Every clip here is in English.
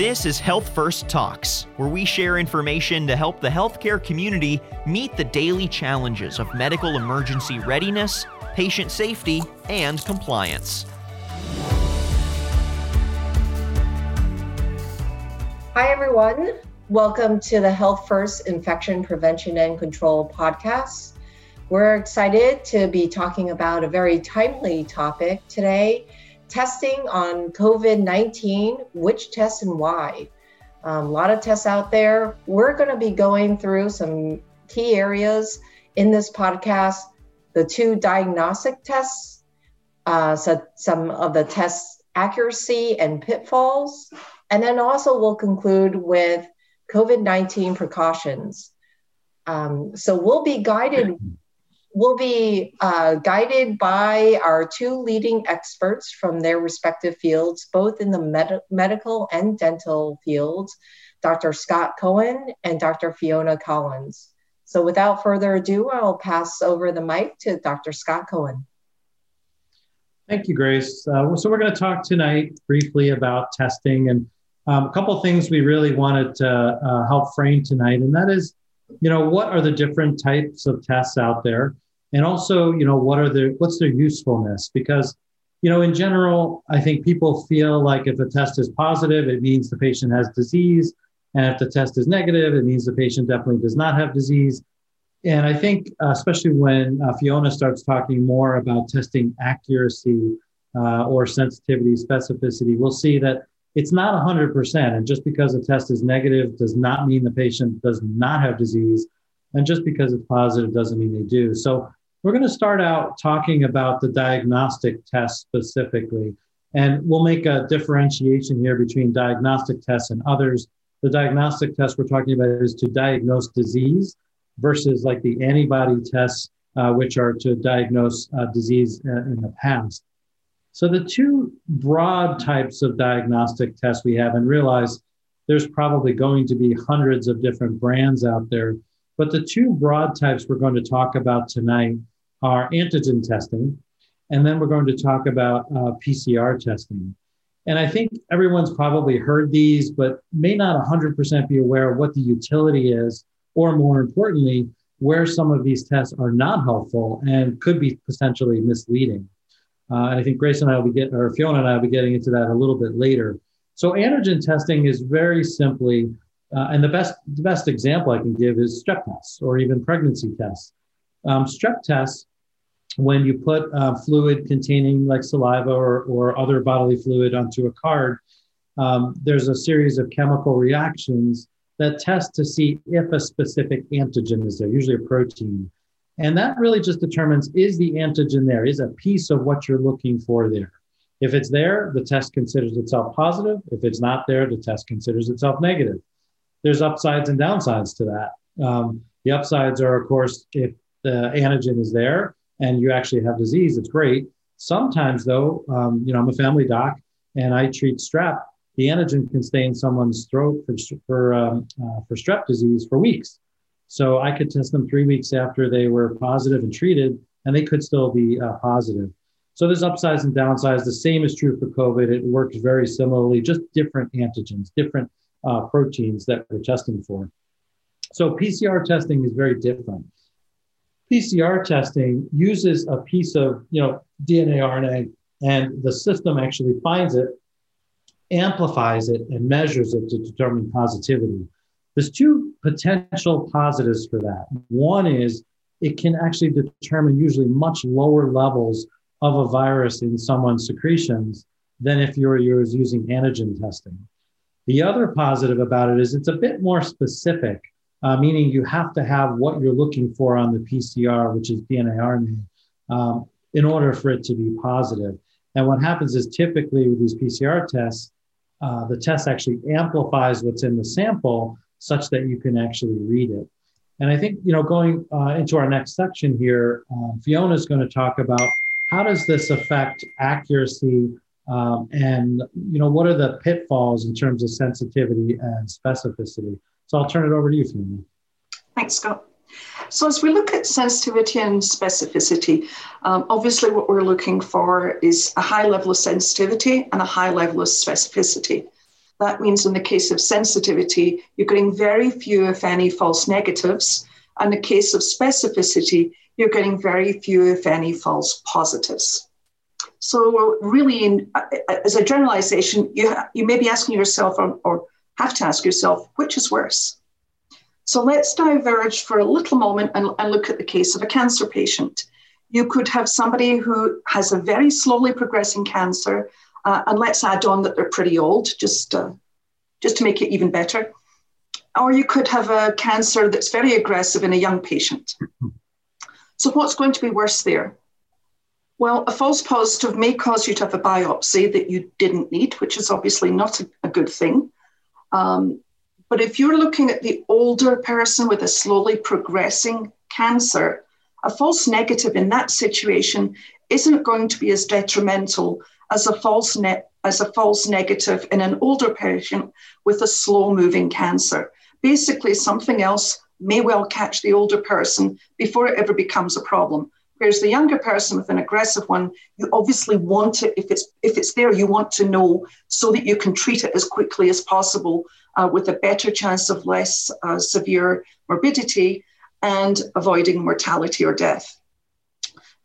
This is Health First Talks, where we share information to help the healthcare community meet the daily challenges of medical emergency readiness, patient safety, and compliance. Hi, everyone. Welcome to the Health First Infection Prevention and Control Podcast. We're excited to be talking about a very timely topic today. Testing on COVID-19, which tests and why. A lot of tests out there. We're going to be going through some key areas in this podcast, the two diagnostic tests, so some of the test accuracy and pitfalls, and then also we'll conclude with COVID-19 precautions. So we'll be guided by our two leading experts from their respective fields, both in the medical and dental fields, Dr. Scott Cohen and Dr. Fiona Collins. So without further ado, I'll pass over the mic to Dr. Scott Cohen. Thank you, Grace. So we're going to talk tonight briefly about testing and a couple of things we really wanted to help frame tonight, and that is, what are the different types of tests out there? And also, what's their usefulness? Because, in general, I think people feel like if a test is positive, it means the patient has disease. And if the test is negative, it means the patient definitely does not have disease. And I think, especially when Fiona starts talking more about testing accuracy or sensitivity, specificity, we'll see that it's not 100%. And just because a test is negative does not mean the patient does not have disease. And just because it's positive doesn't mean they do. So we're going to start out talking about the diagnostic tests specifically. And we'll make a differentiation here between diagnostic tests and others. The diagnostic test we're talking about is to diagnose disease versus like the antibody tests, which are to diagnose disease in the past. So the two broad types of diagnostic tests we have, and realize there's probably going to be hundreds of different brands out there, but the two broad types we're going to talk about tonight are antigen testing, and then we're going to talk about PCR testing. And I think everyone's probably heard these, but may not 100% be aware of what the utility is, or more importantly, where some of these tests are not helpful and could be potentially misleading. And I think Grace and I will be Fiona and I will be getting into that a little bit later. So antigen testing is very simply, and the best example I can give is strep tests or even pregnancy tests. Strep tests, when you put fluid containing like saliva or other bodily fluid onto a card, there's a series of chemical reactions that test to see if a specific antigen is there, usually a protein. And that really just determines, is the antigen there? Is a piece of what you're looking for there? If it's there, the test considers itself positive. If it's not there, the test considers itself negative. There's upsides and downsides to that. The upsides are, of course, if the antigen is there and you actually have disease, it's great. Sometimes though, I'm a family doc and I treat strep. The antigen can stay in someone's throat for strep disease for weeks. So I could test them 3 weeks after they were positive and treated, and they could still be positive. So there's upsides and downsides. The same is true for COVID. It works very similarly, just different antigens, different proteins that we're testing for. So PCR testing is very different. PCR testing uses a piece of, DNA, RNA, and the system actually finds it, amplifies it, and measures it to determine positivity. There's two potential positives for that. One is it can actually determine usually much lower levels of a virus in someone's secretions than if you're using antigen testing. The other positive about it is it's a bit more specific, meaning you have to have what you're looking for on the PCR, which is DNA, RNA, in order for it to be positive. And what happens is typically with these PCR tests, the test actually amplifies what's in the sample such that you can actually read it. And I think, going into our next section here, Fiona's going to talk about how does this affect accuracy and, what are the pitfalls in terms of sensitivity and specificity? So I'll turn it over to you, Fiona. Thanks, Scott. So as we look at sensitivity and specificity, obviously what we're looking for is a high level of sensitivity and a high level of specificity. That means in the case of sensitivity, you're getting very few, if any, false negatives. And in the case of specificity, you're getting very few, if any, false positives. So really, as a generalization, you may be asking yourself or have to ask yourself, which is worse? So let's diverge for a little moment and look at the case of a cancer patient. You could have somebody who has a very slowly progressing cancer, and let's add on that they're pretty old, just to make it even better. Or you could have a cancer that's very aggressive in a young patient. So what's going to be worse there? Well, a false positive may cause you to have a biopsy that you didn't need, which is obviously not a good thing. But if you're looking at the older person with a slowly progressing cancer, a false negative in that situation isn't going to be as detrimental as a false negative in an older patient with a slow-moving cancer. Basically, something else may well catch the older person before it ever becomes a problem. Whereas the younger person with an aggressive one, you obviously want it, if it's there, you want to know so that you can treat it as quickly as possible with a better chance of less severe morbidity and avoiding mortality or death.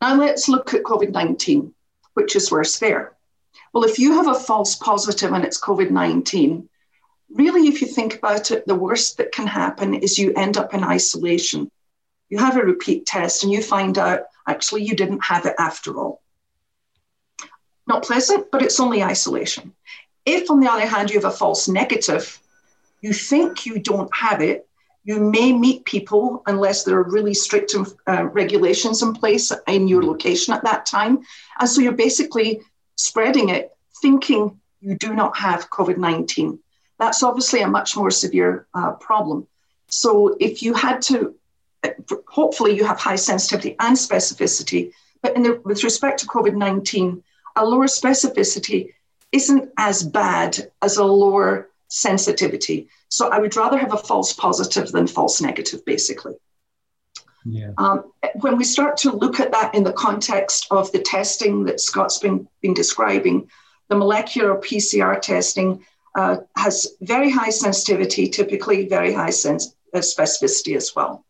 Now let's look at COVID-19, which is worse there. Well, if you have a false positive and it's COVID-19, really, if you think about it, the worst that can happen is you end up in isolation. You have a repeat test and you find out, actually, you didn't have it after all. Not pleasant, but it's only isolation. If, on the other hand, you have a false negative, you think you don't have it, you may meet people unless there are really strict regulations in place in your location at that time. And so you're basically spreading it, thinking you do not have COVID-19. That's obviously a much more severe problem. So if you had to, hopefully you have high sensitivity and specificity, but with respect to COVID-19, a lower specificity isn't as bad as a lower sensitivity. So I would rather have a false positive than false negative, basically. Yeah. When we start to look at that in the context of the testing that Scott's been describing, the molecular PCR testing has very high sensitivity, typically very high specificity as well.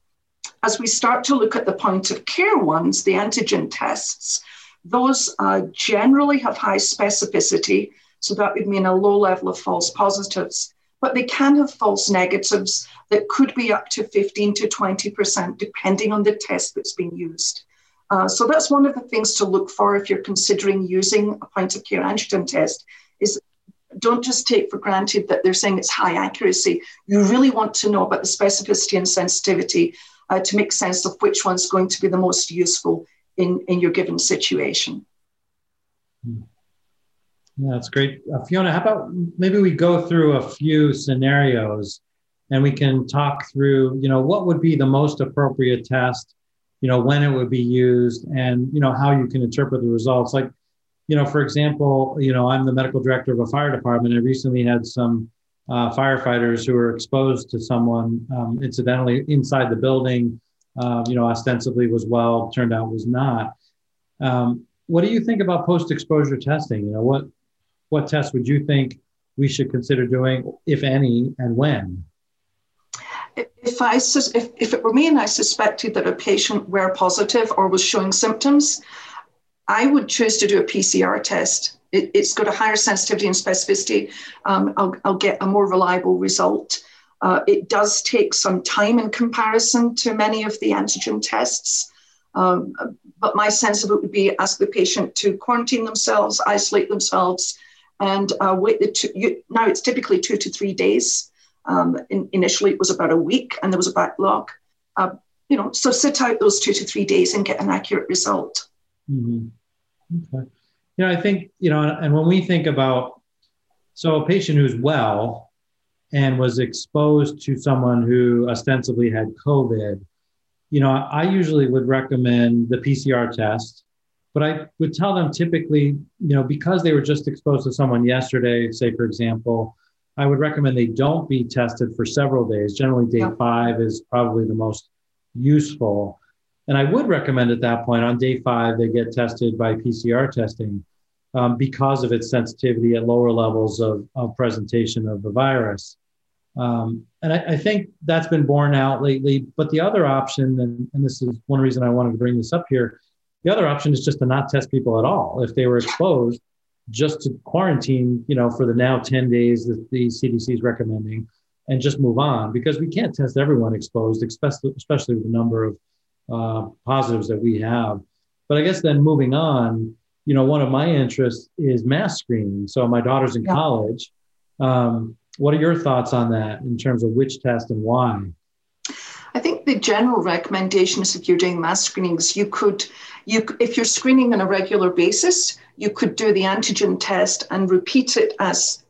As we start to look at the point of care ones, the antigen tests, those generally have high specificity. So that would mean a low level of false positives, but they can have false negatives that could be up to 15 to 20%, depending on the test that's being used. So that's one of the things to look for if you're considering using a point of care antigen test, is don't just take for granted that they're saying it's high accuracy. You really want to know about the specificity and sensitivity to make sense of which one's going to be the most useful in your given situation. Yeah, that's great. Fiona, how about maybe we go through a few scenarios and we can talk through, what would be the most appropriate test, when it would be used and, how you can interpret the results. Like, for example, I'm the medical director of a fire department. I recently had some firefighters who were exposed to someone incidentally inside the building, ostensibly was well, turned out was not. What do you think about post-exposure testing? What tests would you think we should consider doing, if any, and when? If it were me and I suspected that a patient were positive or was showing symptoms, I would choose to do a PCR test. It's got a higher sensitivity and specificity. I'll get a more reliable result. It does take some time in comparison to many of the antigen tests. But my sense of it would be ask the patient to quarantine themselves, isolate themselves, and wait. Now it's typically 2 to 3 days. Initially, it was about a week, and there was a backlog. So sit out those 2 to 3 days and get an accurate result. Mm-hmm. Okay. I think, and when we think about, so a patient who's well and was exposed to someone who ostensibly had COVID, I usually would recommend the PCR test, but I would tell them typically, because they were just exposed to someone yesterday, say, for example, I would recommend they don't be tested for several days. Generally, day 5 is probably the most useful. And I would recommend at that point on day 5, they get tested by PCR testing. because of its sensitivity at lower levels of presentation of the virus. And I think that's been borne out lately. But the other option, and this is one reason I wanted to bring this up here, the other option is just to not test people at all. If they were exposed, just to quarantine, for the now 10 days that the CDC is recommending, and just move on, because we can't test everyone exposed, especially with the number of positives that we have. But I guess then moving on, one of my interests is mass screening. So my daughter's in college. What are your thoughts on that in terms of which test and why? I think the general recommendation is if you're doing mass screenings, if you're screening on a regular basis, you could do the antigen test and repeat it as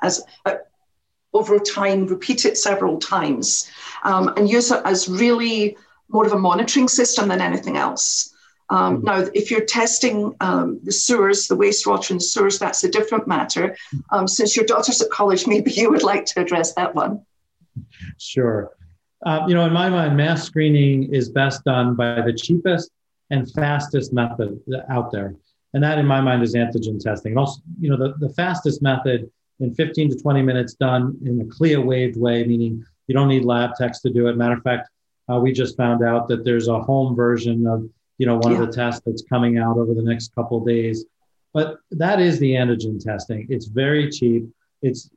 over time, repeat it several times, and use it as really more of a monitoring system than anything else. Now, if you're testing the sewers, the wastewater in the sewers, that's a different matter. Since your daughter's at college, maybe you would like to address that one. Sure. In my mind, mass screening is best done by the cheapest and fastest method out there. And that, in my mind, is antigen testing. And also, the fastest method in 15 to 20 minutes done in a CLIA waived way, meaning you don't need lab techs to do it. Matter of fact, we just found out that there's a home version of one of the tests that's coming out over the next couple of days. But that is the antigen testing. It's very cheap. It's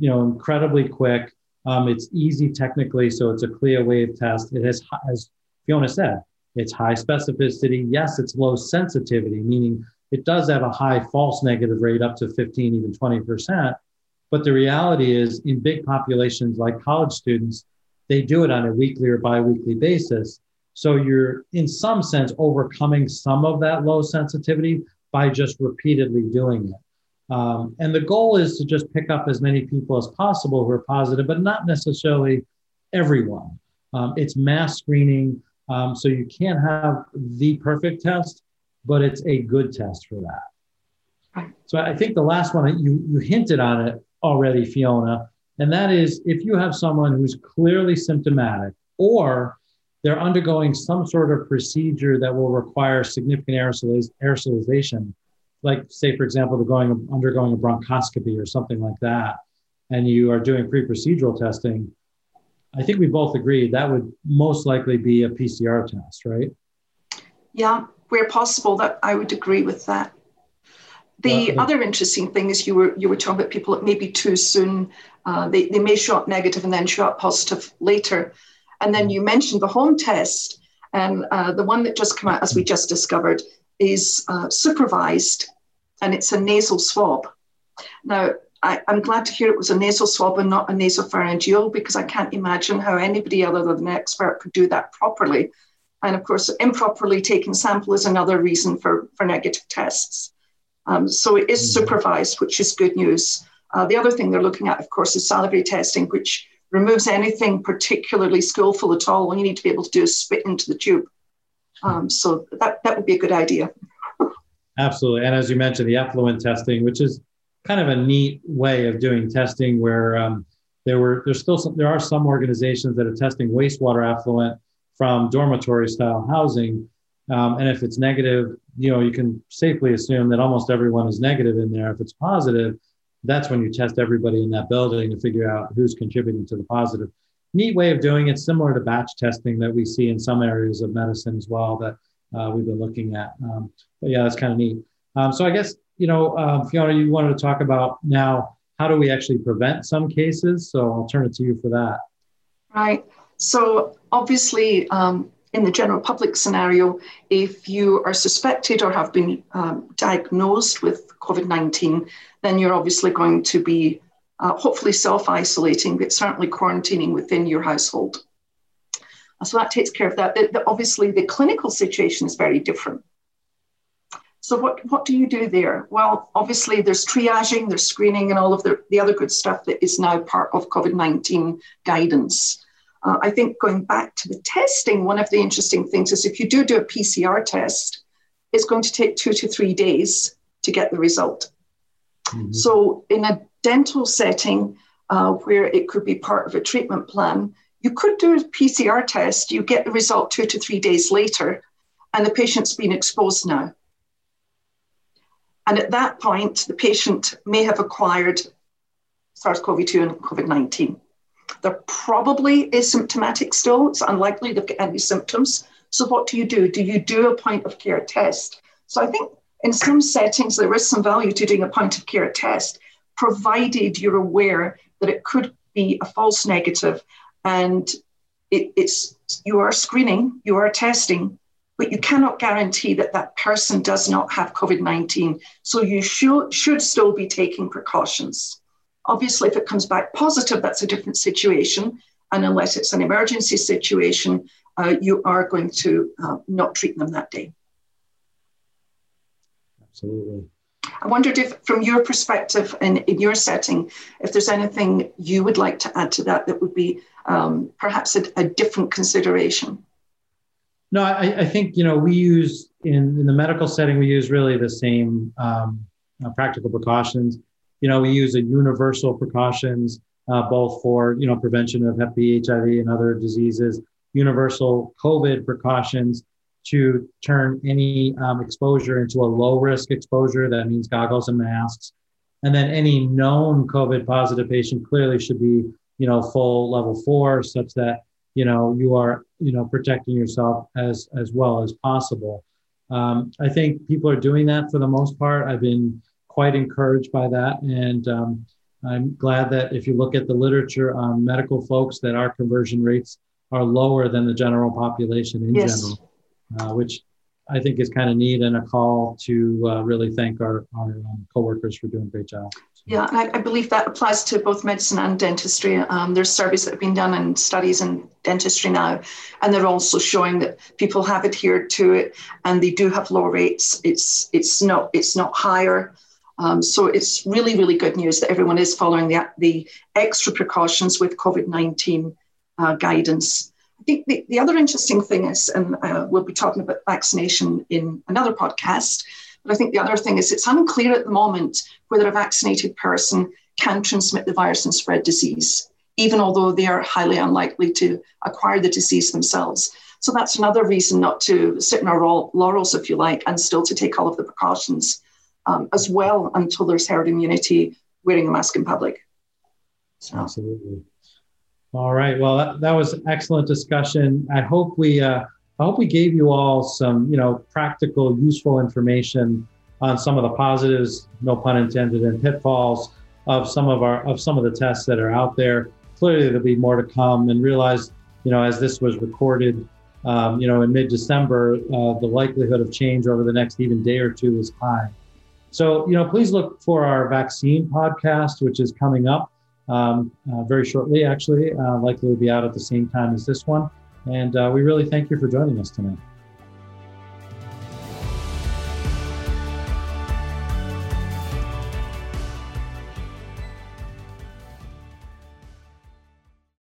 incredibly quick. It's easy technically, so it's a CLIA waived test. It has, as Fiona said, it's high specificity. Yes, it's low sensitivity, meaning it does have a high false negative rate up to 15, even 20%. But the reality is in big populations like college students, they do it on a weekly or biweekly basis. So you're, in some sense, overcoming some of that low sensitivity by just repeatedly doing it. And the goal is to just pick up as many people as possible who are positive, but not necessarily everyone. It's mass screening, so you can't have the perfect test, but it's a good test for that. Right. So I think the last one, you hinted on it already, Fiona, and that is if you have someone who's clearly symptomatic or they're undergoing some sort of procedure that will require significant aerosolization, like say, for example, undergoing a bronchoscopy or something like that, and you are doing pre-procedural testing, I think we both agreed that would most likely be a PCR test, right? Yeah, where possible, that I would agree with that. The other interesting thing is you were talking about people that may be too soon. They may show up negative and then show up positive later. And then you mentioned the home test, and the one that just came out, as we just discovered, is supervised, and it's a nasal swab. Now, I'm glad to hear it was a nasal swab and not a nasopharyngeal, because I can't imagine how anybody other than an expert could do that properly. And of course, improperly taking sample is another reason for negative tests. So it is supervised, which is good news. The other thing they're looking at, of course, is salivary testing, which removes anything particularly skillful at all. All you need to be able to do is spit into the tube. So that would be a good idea. Absolutely. And as you mentioned, the effluent testing, which is kind of a neat way of doing testing where there are some organizations that are testing wastewater effluent from dormitory style housing. And if it's negative, you can safely assume that almost everyone is negative in there. If it's positive, that's when you test everybody in that building to figure out who's contributing to the positive. Neat way of doing it, similar to batch testing that we see in some areas of medicine as well that we've been looking at. But yeah, that's kind of neat. So I guess, Fiona, you wanted to talk about now, how do we actually prevent some cases? So I'll turn it to you for that. Right. So obviously, in the general public scenario, if you are suspected or have been diagnosed with COVID-19, then you're obviously going to be hopefully self-isolating, but certainly quarantining within your household. So that takes care of that. Obviously, the clinical situation is very different. So what do you do there? Well, obviously, there's triaging, there's screening, and all of the other good stuff that is now part of COVID-19 guidance. I think going back to the testing, one of the interesting things is if you do a PCR test, it's going to take 2 to 3 days to get the result. Mm-hmm. So in a dental setting where it could be part of a treatment plan, you could do a PCR test, you get the result 2 to 3 days later, and the patient's been exposed now. And at that point, the patient may have acquired SARS-CoV-2 and COVID-19. They're probably asymptomatic still. It's unlikely they've got any symptoms. So what do you do? Do you do a point of care test? So I think in some settings, there is some value to doing a point of care test, provided you're aware that it could be a false negative and it's you are screening, you are testing, but you cannot guarantee that that person does not have COVID-19. So you should still be taking precautions. Obviously, if it comes back positive, that's a different situation. And unless it's an emergency situation, you are going to not treat them that day. Absolutely. I wondered if, from your perspective and in your setting, if there's anything you would like to add to that that would be perhaps a different consideration. No, I think, we use in the medical setting, we use really the same practical precautions. We use a universal precautions, both for, prevention of Hep B, HIV, and other diseases, universal COVID precautions to turn any exposure into a low-risk exposure. That means goggles and masks. And then any known COVID-positive patient clearly should be, full level 4, such that, you are, protecting yourself as well as possible. I think people are doing that for the most part. I've been quite encouraged by that. And I'm glad that if you look at the literature on medical folks, that our conversion rates are lower than the general population in general, which I think is kind of neat and a call to really thank our coworkers for doing a great job. So. Yeah, and I believe that applies to both medicine and dentistry. There's surveys that have been done and studies in dentistry now, and they're also showing that people have adhered to it and they do have low rates. It's not higher. So it's really, really good news that everyone is following the extra precautions with COVID-19 guidance. I think the other interesting thing is, and we'll be talking about vaccination in another podcast, but I think the other thing is it's unclear at the moment whether a vaccinated person can transmit the virus and spread disease, even although they are highly unlikely to acquire the disease themselves. So that's another reason not to sit in our laurels, if you like, and still to take all of the precautions as well until there's herd immunity, wearing a mask in public. So. Absolutely. All right. Well, that was an excellent discussion. I hope we gave you all some, practical, useful information on some of the positives, no pun intended, and pitfalls of some of the tests that are out there. Clearly, there'll be more to come. And realize, as this was recorded, in mid-December, the likelihood of change over the next even day or two is high. So, please look for our vaccine podcast, which is coming up very shortly, actually. Likely will be out at the same time as this one. And we really thank you for joining us tonight.